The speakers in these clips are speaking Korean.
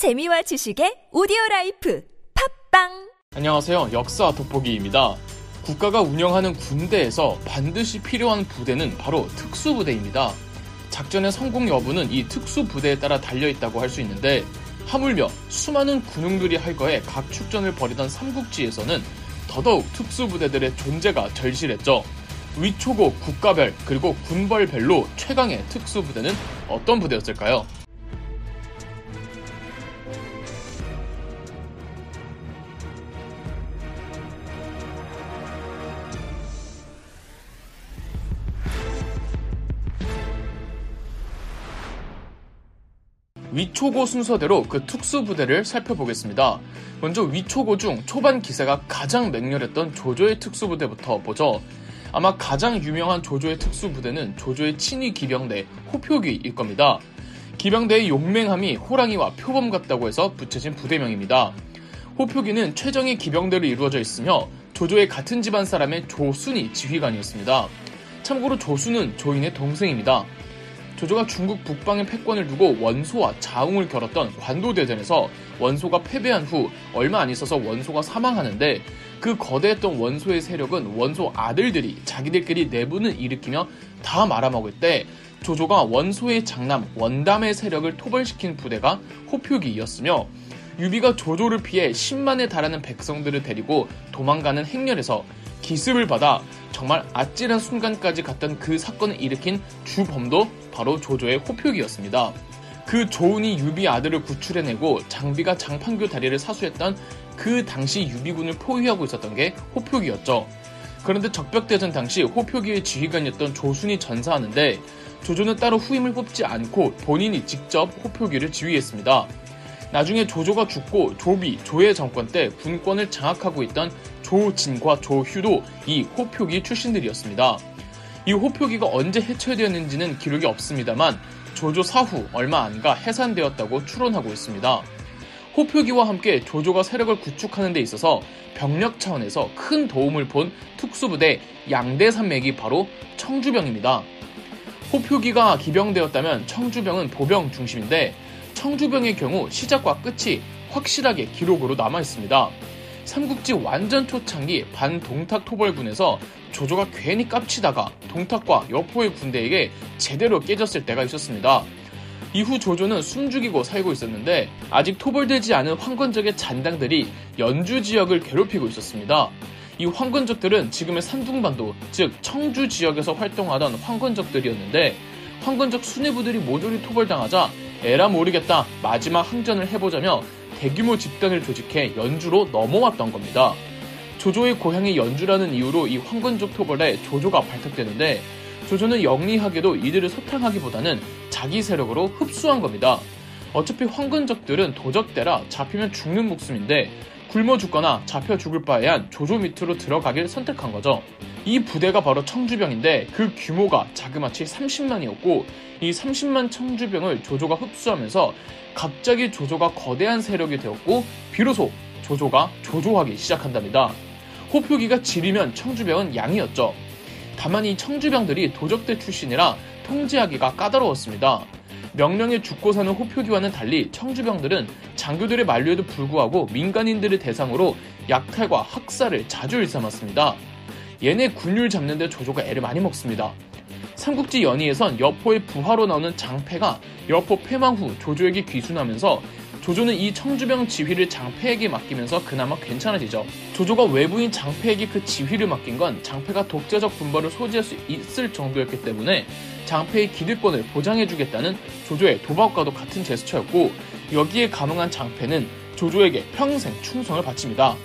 재미와 지식의 오디오라이프 팝빵. 안녕하세요. 역사 돋보기입니다. 국가가 운영하는 군대에서 반드시 필요한 부대는 바로 특수부대입니다. 작전의 성공 여부는 이 특수부대에 따라 달려있다고 할 수 있는데, 하물며 수많은 군웅들이 할 거에 각 축전을 벌이던 삼국지에서는 더더욱 특수부대들의 존재가 절실했죠. 위초고, 국가별, 그리고 군벌별로 최강의 특수부대는 어떤 부대였을까요? 위초고 순서대로 그 특수부대를 살펴보겠습니다. 먼저 위초고 중 초반 기세가 가장 맹렬했던 조조의 특수부대부터 보죠. 아마 가장 유명한 조조의 특수부대는 조조의 친위 기병대 호표기일 겁니다. 기병대의 용맹함이 호랑이와 표범 같다고 해서 붙여진 부대명입니다. 호표기는 최정의 기병대로 이루어져 있으며 조조의 같은 집안 사람의 조순이 지휘관이었습니다. 참고로 조순은 조인의 동생입니다. 조조가 중국 북방의 패권을 두고 원소와 자웅을 겨뤘던 관도대전에서 원소가 패배한 후 얼마 안 있어서 원소가 사망하는데, 그 거대했던 원소의 세력은 원소 아들들이 자기들끼리 내분을 일으키며 다 말아먹을 때, 조조가 원소의 장남 원담의 세력을 토벌시킨 부대가 호표기였으며, 유비가 조조를 피해 10만에 달하는 백성들을 데리고 도망가는 행렬에서 기습을 받아 정말 아찔한 순간까지 갔던 그 사건을 일으킨 주범도 바로 조조의 호표기였습니다. 그 조운이 유비 아들을 구출해내고 장비가 장판교 다리를 사수했던 그 당시 유비군을 포위하고 있었던 게 호표기였죠. 그런데 적벽대전 당시 호표기의 지휘관이었던 조순이 전사하는데, 조조는 따로 후임을 뽑지 않고 본인이 직접 호표기를 지휘했습니다. 나중에 조조가 죽고 조비, 조의 정권 때 군권을 장악하고 있던 조진과 조휴도 이 호표기 출신들이었습니다. 이 호표기가 언제 해체되었는지는 기록이 없습니다만, 조조 사후 얼마 안가 해산되었다고 추론하고 있습니다. 호표기와 함께 조조가 세력을 구축하는 데 있어서 병력 차원에서 큰 도움을 본 특수부대 양대 산맥이 바로 청주병입니다. 호표기가 기병되었다면 청주병은 보병 중심인데, 청주병의 경우 시작과 끝이 확실하게 기록으로 남아있습니다. 삼국지 완전 초창기 반동탁 토벌군에서 조조가 괜히 깝치다가 동탁과 여포의 군대에게 제대로 깨졌을 때가 있었습니다. 이후 조조는 숨죽이고 살고 있었는데, 아직 토벌되지 않은 황건적의 잔당들이 연주 지역을 괴롭히고 있었습니다. 이 황건적들은 지금의 산둥반도, 즉 청주 지역에서 활동하던 황건적들이었는데, 황건적 수뇌부들이 모조리 토벌당하자 에라 모르겠다, 마지막 항전을 해보자며 대규모 집단을 조직해 연주로 넘어왔던 겁니다. 조조의 고향이 연주라는 이유로 이 황건적 토벌에 조조가 발탁되는데, 조조는 영리하게도 이들을 소탕하기보다는 자기 세력으로 흡수한 겁니다. 어차피 황건적들은 도적대라 잡히면 죽는 목숨인데, 굶어 죽거나 잡혀 죽을 바에한 조조 밑으로 들어가길 선택한 거죠. 이 부대가 바로 청주병인데, 그 규모가 자그마치 30만이었고 이 30만 청주병을 조조가 흡수하면서 갑자기 조조가 거대한 세력이 되었고, 비로소 조조가 조조하기 시작한답니다. 호표기가 질이면 청주병은 양이었죠. 다만 이 청주병들이 도적대 출신이라 통제하기가 까다로웠습니다. 명령에 죽고 사는 호표기와는 달리 청주병들은 장교들의 만류에도 불구하고 민간인들을 대상으로 약탈과 학살을 자주 일삼았습니다. 얘네 군율 잡는데 조조가 애를 많이 먹습니다. 삼국지 연의에선 여포의 부하로 나오는 장패가 여포 패망 후 조조에게 귀순하면서 조조는 이 청주병 지휘를 장패에게 맡기면서 그나마 괜찮아지죠. 조조가 외부인 장패에게 그 지휘를 맡긴 건 장패가 독재적 분벌을 소지할 수 있을 정도였기 때문에 장패의 기득권을 보장해주겠다는 조조의 도박과도 같은 제스처였고, 여기에 감흥한 장패는 조조에게 평생 충성을 바칩니다.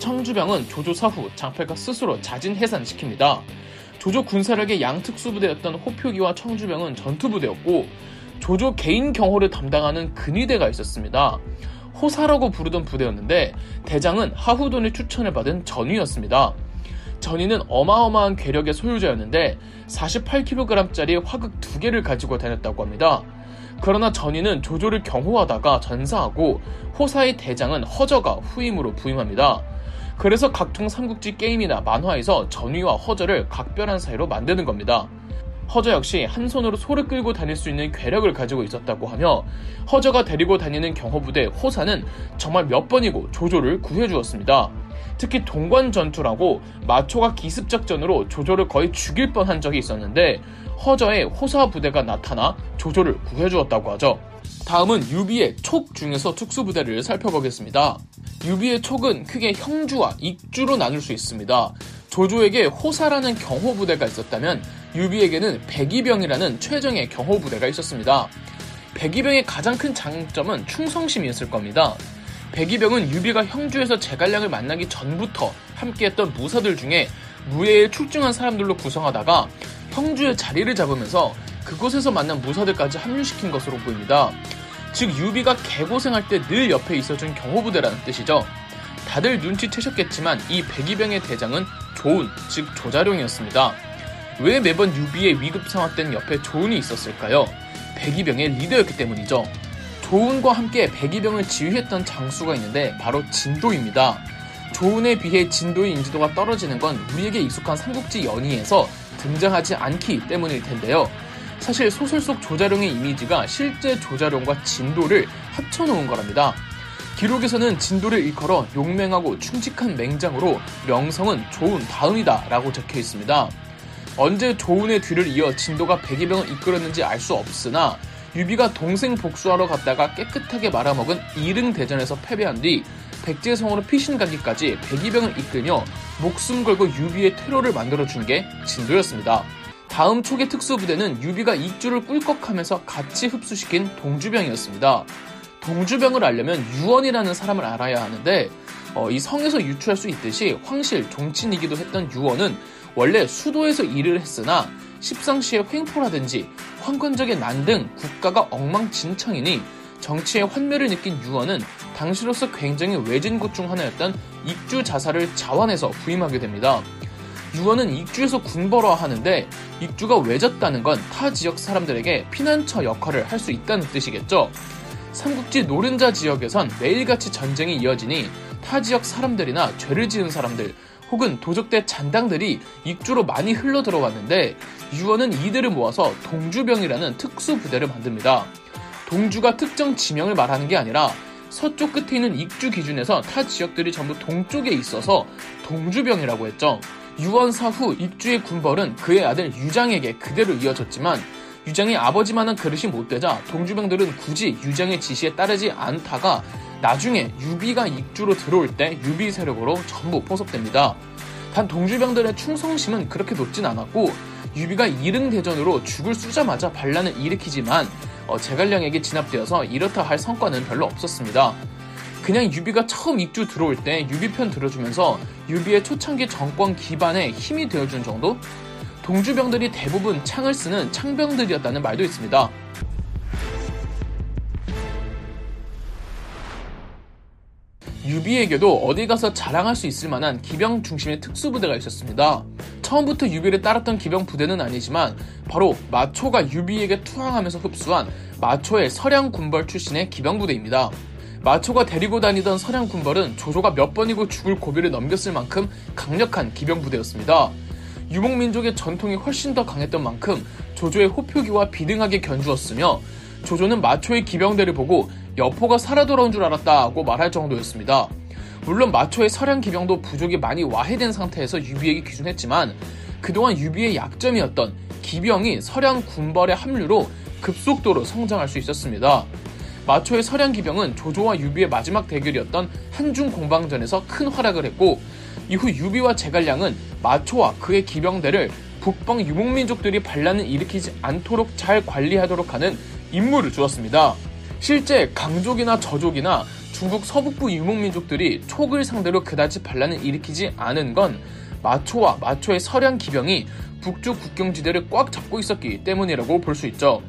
청주병은 조조 사후 장패가 스스로 자진해산시킵니다. 조조 군사력의 양특수부대였던 호표기와 청주병은 전투부대였고, 조조 개인 경호를 담당하는 근위대가 있었습니다. 호사라고 부르던 부대였는데, 대장은 하후돈의 추천을 받은 전위였습니다. 전위는 어마어마한 괴력의 소유자였는데 48kg짜리 화극 2개를 가지고 다녔다고 합니다. 그러나 전위는 조조를 경호하다가 전사하고, 호사의 대장은 허저가 후임으로 부임합니다. 그래서 각종 삼국지 게임이나 만화에서 전위와 허저를 각별한 사이로 만드는 겁니다. 허저 역시 한 손으로 소를 끌고 다닐 수 있는 괴력을 가지고 있었다고 하며 허저가 데리고 다니는 경호부대 호사는 정말 몇 번이고 조조를 구해주었습니다. 특히 동관 전투라고 마초가 기습작전으로 조조를 거의 죽일 뻔한 적이 있었는데 허저의 호사 부대가 나타나 조조를 구해주었다고 하죠. 다음은 유비의 촉 중에서 특수부대를 살펴보겠습니다. 유비의 촉은 크게 형주와 익주로 나눌 수 있습니다. 조조에게 호사라는 경호부대가 있었다면 유비에게는 백이병이라는 최정의 경호부대가 있었습니다. 백이병의 가장 큰 장점은 충성심이었을 겁니다. 백이병은 유비가 형주에서 제갈량을 만나기 전부터 함께했던 무사들 중에 무예에 출중한 사람들로 구성하다가 형주의 자리를 잡으면서 그곳에서 만난 무사들까지 합류시킨 것으로 보입니다. 즉 유비가 개고생할 때 늘 옆에 있어준 경호부대라는 뜻이죠. 다들 눈치채셨겠지만 이 백이병의 대장은 조운, 즉 조자룡이었습니다. 왜 매번 유비의 위급 상황 때는 옆에 조운이 있었을까요? 백이병의 리더였기 때문이죠. 조운과 함께 백이병을 지휘했던 장수가 있는데 바로 진도입니다. 조운에 비해 진도의 인지도가 떨어지는 건 우리에게 익숙한 삼국지 연의에서 등장하지 않기 때문일 텐데요. 사실 소설 속 조자룡의 이미지가 실제 조자룡과 진도를 합쳐놓은 거랍니다. 기록에서는 진도를 일컬어 용맹하고 충직한 맹장으로 명성은 조운 다음이다 라고 적혀있습니다. 언제 조운의 뒤를 이어 진도가 백이병을 이끌었는지 알 수 없으나 유비가 동생 복수하러 갔다가 깨끗하게 말아먹은 이릉대전에서 패배한 뒤 백제성으로 피신 가기까지 백이병을 이끌며 목숨 걸고 유비의 퇴로를 만들어준 게 진도였습니다. 다음 촉의 특수부대는 유비가 익주를 꿀꺽하면서 같이 흡수시킨 동주병이었습니다. 동주병을 알려면 유원이라는 사람을 알아야 하는데 이 성에서 유추할 수 있듯이 황실 종친이기도 했던 유원은 원래 수도에서 일을 했으나 십상시의 횡포라든지 황건적의 난 등 국가가 엉망진창이니 정치의 환멸을 느낀 유원은 당시로서 굉장히 외진 곳 중 하나였던 익주 자사를 자원해서 부임하게 됩니다. 유원은 익주에서 군벌화하는데 익주가 외졌다는 건 타 지역 사람들에게 피난처 역할을 할 수 있다는 뜻이겠죠. 삼국지 노른자 지역에선 매일같이 전쟁이 이어지니 타 지역 사람들이나 죄를 지은 사람들 혹은 도적대 잔당들이 익주로 많이 흘러들어왔는데 유원은 이들을 모아서 동주병이라는 특수부대를 만듭니다. 동주가 특정 지명을 말하는 게 아니라 서쪽 끝에 있는 익주 기준에서 타 지역들이 전부 동쪽에 있어서 동주병이라고 했죠. 유원 사후 익주의 군벌은 그의 아들 유장에게 그대로 이어졌지만 유장의 아버지만한 그릇이 못되자 동주병들은 굳이 유장의 지시에 따르지 않다가 나중에 유비가 익주로 들어올 때 유비 세력으로 전부 포섭됩니다. 단 동주병들의 충성심은 그렇게 높진 않았고 유비가 이릉대전으로 죽을 쑤자마자 반란을 일으키지만 제갈량에게 진압되어서 이렇다 할 성과는 별로 없었습니다. 그냥 유비가 처음 익주 들어올 때 유비 편 들어주면서 유비의 초창기 정권 기반에 힘이 되어준 정도? 동주병들이 대부분 창을 쓰는 창병들이었다는 말도 있습니다. 유비에게도 어디 가서 자랑할 수 있을 만한 기병 중심의 특수부대가 있었습니다. 처음부터 유비를 따랐던 기병 부대는 아니지만 바로 마초가 유비에게 투항하면서 흡수한 마초의 서량 군벌 출신의 기병부대입니다. 마초가 데리고 다니던 서량 군벌은 조조가 몇 번이고 죽을 고비를 넘겼을 만큼 강력한 기병부대였습니다. 유목민족의 전통이 훨씬 더 강했던 만큼 조조의 호표기와 비등하게 견주었으며 조조는 마초의 기병대를 보고 여포가 살아 돌아온 줄 알았다고 말할 정도였습니다. 물론 마초의 서량 기병도 부족이 많이 와해된 상태에서 유비에게 귀순했지만 그동안 유비의 약점이었던 기병이 서량 군벌의 합류로 급속도로 성장할 수 있었습니다. 마초의 서량 기병은 조조와 유비의 마지막 대결이었던 한중 공방전에서 큰 활약을 했고 이후 유비와 제갈량은 마초와 그의 기병대를 북방 유목민족들이 반란을 일으키지 않도록 잘 관리하도록 하는 임무를 주었습니다. 실제 강족이나 저족이나 중국 서북부 유목민족들이 촉을 상대로 그다지 반란을 일으키지 않은 건 마초와 마초의 서량 기병이 북쪽 국경지대를 꽉 잡고 있었기 때문이라고 볼 수 있죠.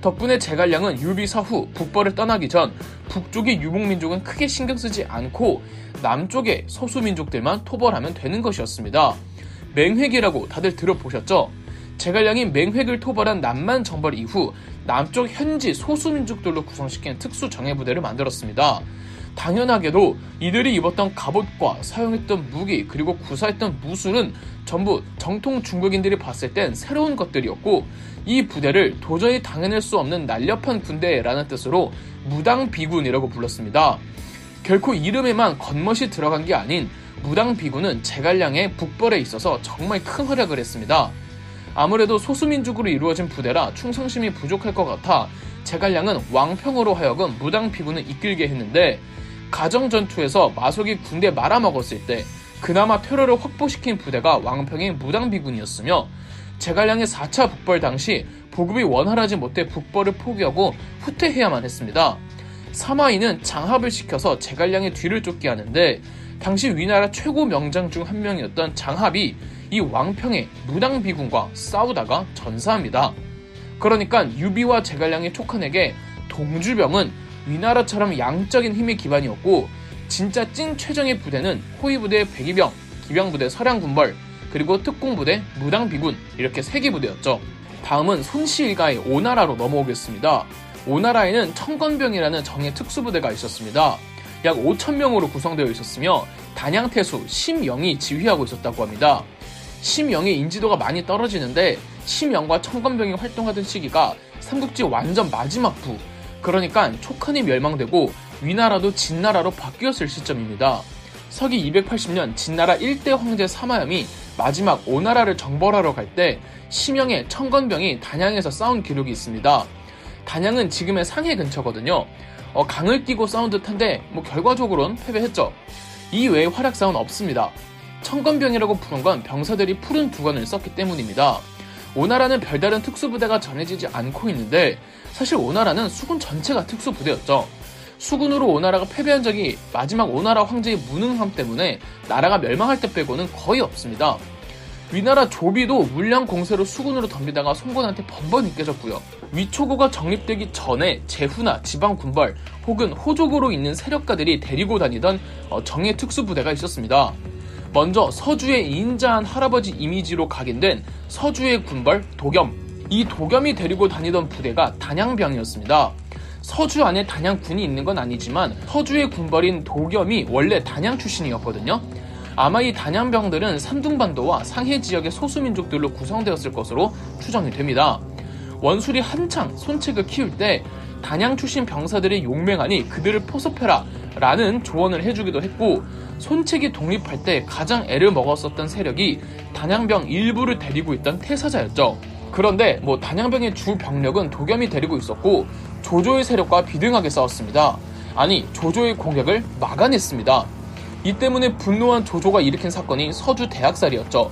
덕분에 제갈량은 유비 사후 북벌을 떠나기 전 북쪽의 유목민족은 크게 신경 쓰지 않고 남쪽의 소수민족들만 토벌하면 되는 것이었습니다. 맹획이라고 다들 들어보셨죠? 제갈량이 맹획을 토벌한 남만 정벌 이후 남쪽 현지 소수민족들로 구성시킨 특수정예부대를 만들었습니다. 당연하게도 이들이 입었던 갑옷과 사용했던 무기 그리고 구사했던 무술은 전부 정통 중국인들이 봤을 땐 새로운 것들이었고 이 부대를 도저히 당해낼 수 없는 날렵한 군대라는 뜻으로 무당비군이라고 불렀습니다. 결코 이름에만 겉멋이 들어간 게 아닌 무당비군은 제갈량의 북벌에 있어서 정말 큰 활약을 했습니다. 아무래도 소수민족으로 이루어진 부대라 충성심이 부족할 것 같아 제갈량은 왕평으로 하여금 무당비군을 이끌게 했는데 가정전투에서 마속이 군대 말아먹었을 때 그나마 표로를 확보시킨 부대가 왕평의 무당비군이었으며 제갈량의 4차 북벌 당시 보급이 원활하지 못해 북벌을 포기하고 후퇴해야만 했습니다. 사마이는 장합을 시켜서 제갈량의 뒤를 쫓게 하는데 당시 위나라 최고 명장 중 한 명이었던 장합이 이 왕평의 무당비군과 싸우다가 전사합니다. 그러니까 유비와 제갈량의 촉한에게 동주병은 위나라처럼 양적인 힘의 기반이었고 진짜 찐 최정의 부대는 호위부대 백이병, 기병부대 서량군벌, 그리고 특공부대 무당비군 이렇게 3개 부대였죠. 다음은 손씨 일가의 오나라로 넘어오겠습니다. 오나라에는 청건병이라는 정예 특수부대가 있었습니다. 약 5,000명으로 구성되어 있었으며 단양태수 심영이 지휘하고 있었다고 합니다. 심영이 인지도가 많이 떨어지는데 심영과 청건병이 활동하던 시기가 삼국지 완전 마지막 부, 그러니까 촉한이 멸망되고 위나라도 진나라로 바뀌었을 시점입니다. 서기 280년 진나라 1대 황제 사마염이 마지막 오나라를 정벌하러 갈 때 심영의 청건병이 단양에서 싸운 기록이 있습니다. 단양은 지금의 상해 근처거든요. 강을 끼고 싸운 듯한데 결과적으로는 패배했죠. 이 외의 활약상은 없습니다. 청건병이라고 부른 건 병사들이 푸른 두건을 썼기 때문입니다. 오나라는 별다른 특수부대가 전해지지 않고 있는데 사실 오나라는 수군 전체가 특수부대였죠. 수군으로 오나라가 패배한 적이 마지막 오나라 황제의 무능함 때문에 나라가 멸망할 때 빼고는 거의 없습니다. 위나라 조비도 물량 공세로 수군으로 덤비다가 송건한테 번번이 깨졌고요. 위초고가 정립되기 전에 제후나 지방군벌 혹은 호족으로 있는 세력가들이 데리고 다니던 정예 특수부대가 있었습니다. 먼저 서주의 인자한 할아버지 이미지로 각인된 서주의 군벌 도겸, 이 도겸이 데리고 다니던 부대가 단양병이었습니다. 서주 안에 단양군이 있는 건 아니지만 서주의 군벌인 도겸이 원래 단양 출신이었거든요. 아마 이 단양병들은 산둥반도와 상해 지역의 소수민족들로 구성되었을 것으로 추정이 됩니다. 원술이 한창 손책을 키울 때 단양 출신 병사들의 용맹하니 그들을 포섭해라 라는 조언을 해주기도 했고 손책이 독립할 때 가장 애를 먹었었던 세력이 단양병 일부를 데리고 있던 태사자였죠. 그런데 단양병의 주 병력은 도겸이 데리고 있었고 조조의 세력과 비등하게 싸웠습니다. 아니, 조조의 공격을 막아냈습니다. 이 때문에 분노한 조조가 일으킨 사건이 서주 대학살이었죠.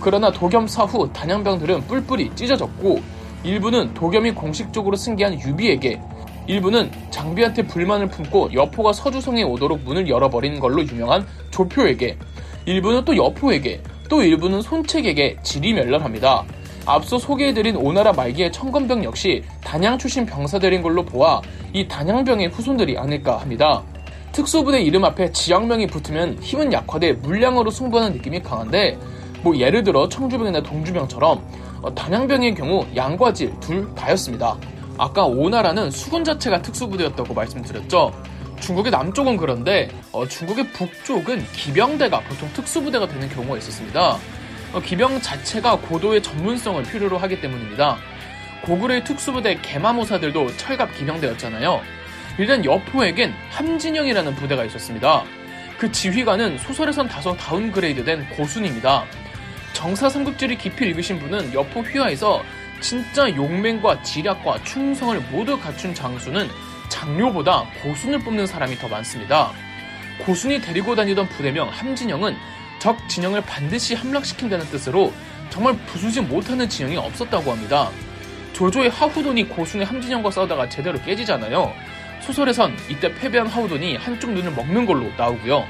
그러나 도겸 사후 단양병들은 뿔뿔이 찢어졌고 일부는 도겸이 공식적으로 승계한 유비에게, 일부는 장비한테 불만을 품고 여포가 서주성에 오도록 문을 열어버린 걸로 유명한 조표에게, 일부는 또 여포에게, 또 일부는 손책에게 지리멸렬합니다. 앞서 소개해드린 오나라 말기의 청건병 역시 단양 출신 병사들인 걸로 보아 이 단양병의 후손들이 아닐까 합니다. 특수부대 이름 앞에 지역명이 붙으면 힘은 약화돼 물량으로 승부하는 느낌이 강한데 예를 들어 청주병이나 동주병처럼 단양병의 경우 양과 질 둘 다였습니다. 아까 오나라는 수군 자체가 특수부대였다고 말씀드렸죠. 중국의 남쪽은 그런데 중국의 북쪽은 기병대가 보통 특수부대가 되는 경우가 있었습니다. 기병 자체가 고도의 전문성을 필요로 하기 때문입니다. 고구려의 특수부대 개마모사들도 철갑 기병대였잖아요. 일단 여포에겐 함진영이라는 부대가 있었습니다. 그 지휘관은 소설에선 다소 다운그레이드된 고순입니다. 정사 삼국지를 깊이 읽으신 분은 여포 휘하에서 진짜 용맹과 지략과 충성을 모두 갖춘 장수는 장료보다 고순을 뽑는 사람이 더 많습니다. 고순이 데리고 다니던 부대명 함진영은 적 진영을 반드시 함락시킨다는 뜻으로 정말 부수지 못하는 진영이 없었다고 합니다. 조조의 하후돈이 고순의 함진영과 싸우다가 제대로 깨지잖아요. 소설에선 이때 패배한 하후돈이 한쪽 눈을 먹는 걸로 나오고요.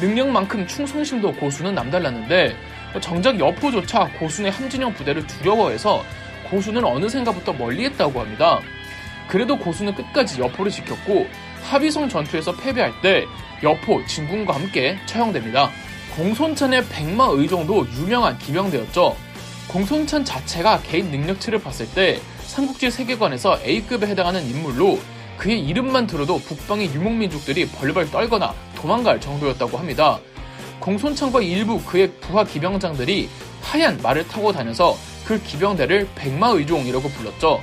능력만큼 충성심도 고순은 남달랐는데 정작 여포조차 고순의 함진영 부대를 두려워해서 고순은 어느샌가부터 멀리했다고 합니다. 그래도 고순은 끝까지 여포를 지켰고 합의성 전투에서 패배할 때 여포 진군과 함께 처형됩니다. 공손찬의 백마의정도 유명한 기병대였죠. 공손찬 자체가 개인 능력치를 봤을 때 삼국지 세계관에서 A급에 해당하는 인물로 그의 이름만 들어도 북방의 유목민족들이 벌벌 떨거나 도망갈 정도였다고 합니다. 공손청과 일부 그의 부하 기병장들이 하얀 말을 타고 다녀서 그 기병대를 백마의종이라고 불렀죠.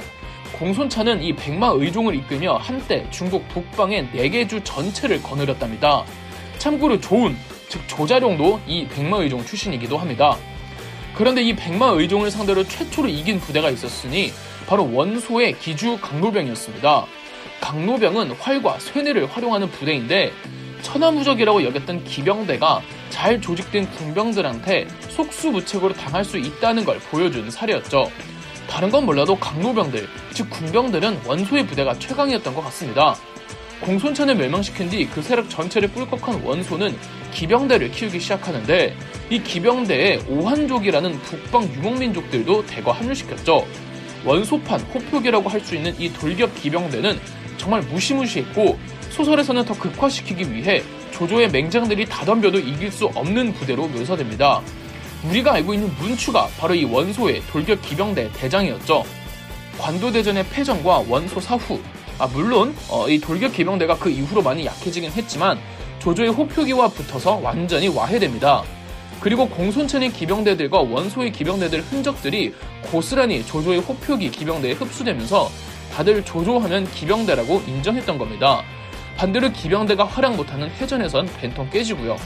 공손차는 이 백마의종을 이끌며 한때 중국 북방의 4개 주 전체를 거느렸답니다. 참고로 조운, 즉 조자룡도 이 백마의종 출신이기도 합니다. 그런데 이 백마의종을 상대로 최초로 이긴 부대가 있었으니 바로 원소의 기주 강로병이었습니다. 강로병은 활과 쇠뇌를 활용하는 부대인데 천하무적이라고 여겼던 기병대가 잘 조직된 군병들한테 속수무책으로 당할 수 있다는 걸 보여준 사례였죠. 다른 건 몰라도 강로병들, 즉 군병들은 원소의 부대가 최강이었던 것 같습니다. 공손찬을 멸망시킨 뒤 그 세력 전체를 뿔꺽한 원소는 기병대를 키우기 시작하는데 이 기병대에 오한족이라는 북방 유목민족들도 대거 합류시켰죠. 원소판 호표기라고 할 수 있는 이 돌격 기병대는 정말 무시무시했고 소설에서는 더 극화시키기 위해 조조의 맹장들이 다 덤벼도 이길 수 없는 부대로 묘사됩니다. 우리가 알고 있는 문추가 바로 이 원소의 돌격 기병대 대장이었죠. 관도대전의 패전과 원소 사후, 물론 이 돌격 기병대가 그 이후로 많이 약해지긴 했지만 조조의 호표기와 붙어서 완전히 와해됩니다. 그리고 공손천의 기병대들과 원소의 기병대들 흔적들이 고스란히 조조의 호표기 기병대에 흡수되면서 다들 조조하면 기병대라고 인정했던 겁니다. 반대로 기병대가 활약 못하는 해전에선 벤통 깨지고요.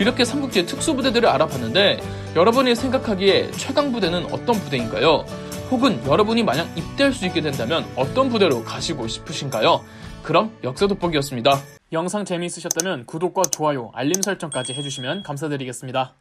이렇게 삼국지의 특수부대들을 알아봤는데 여러분이 생각하기에 최강부대는 어떤 부대인가요? 혹은 여러분이 만약 입대할 수 있게 된다면 어떤 부대로 가시고 싶으신가요? 그럼 역사 돋보기였습니다. 영상 재미있으셨다면 구독과 좋아요, 알림 설정까지 해주시면 감사드리겠습니다.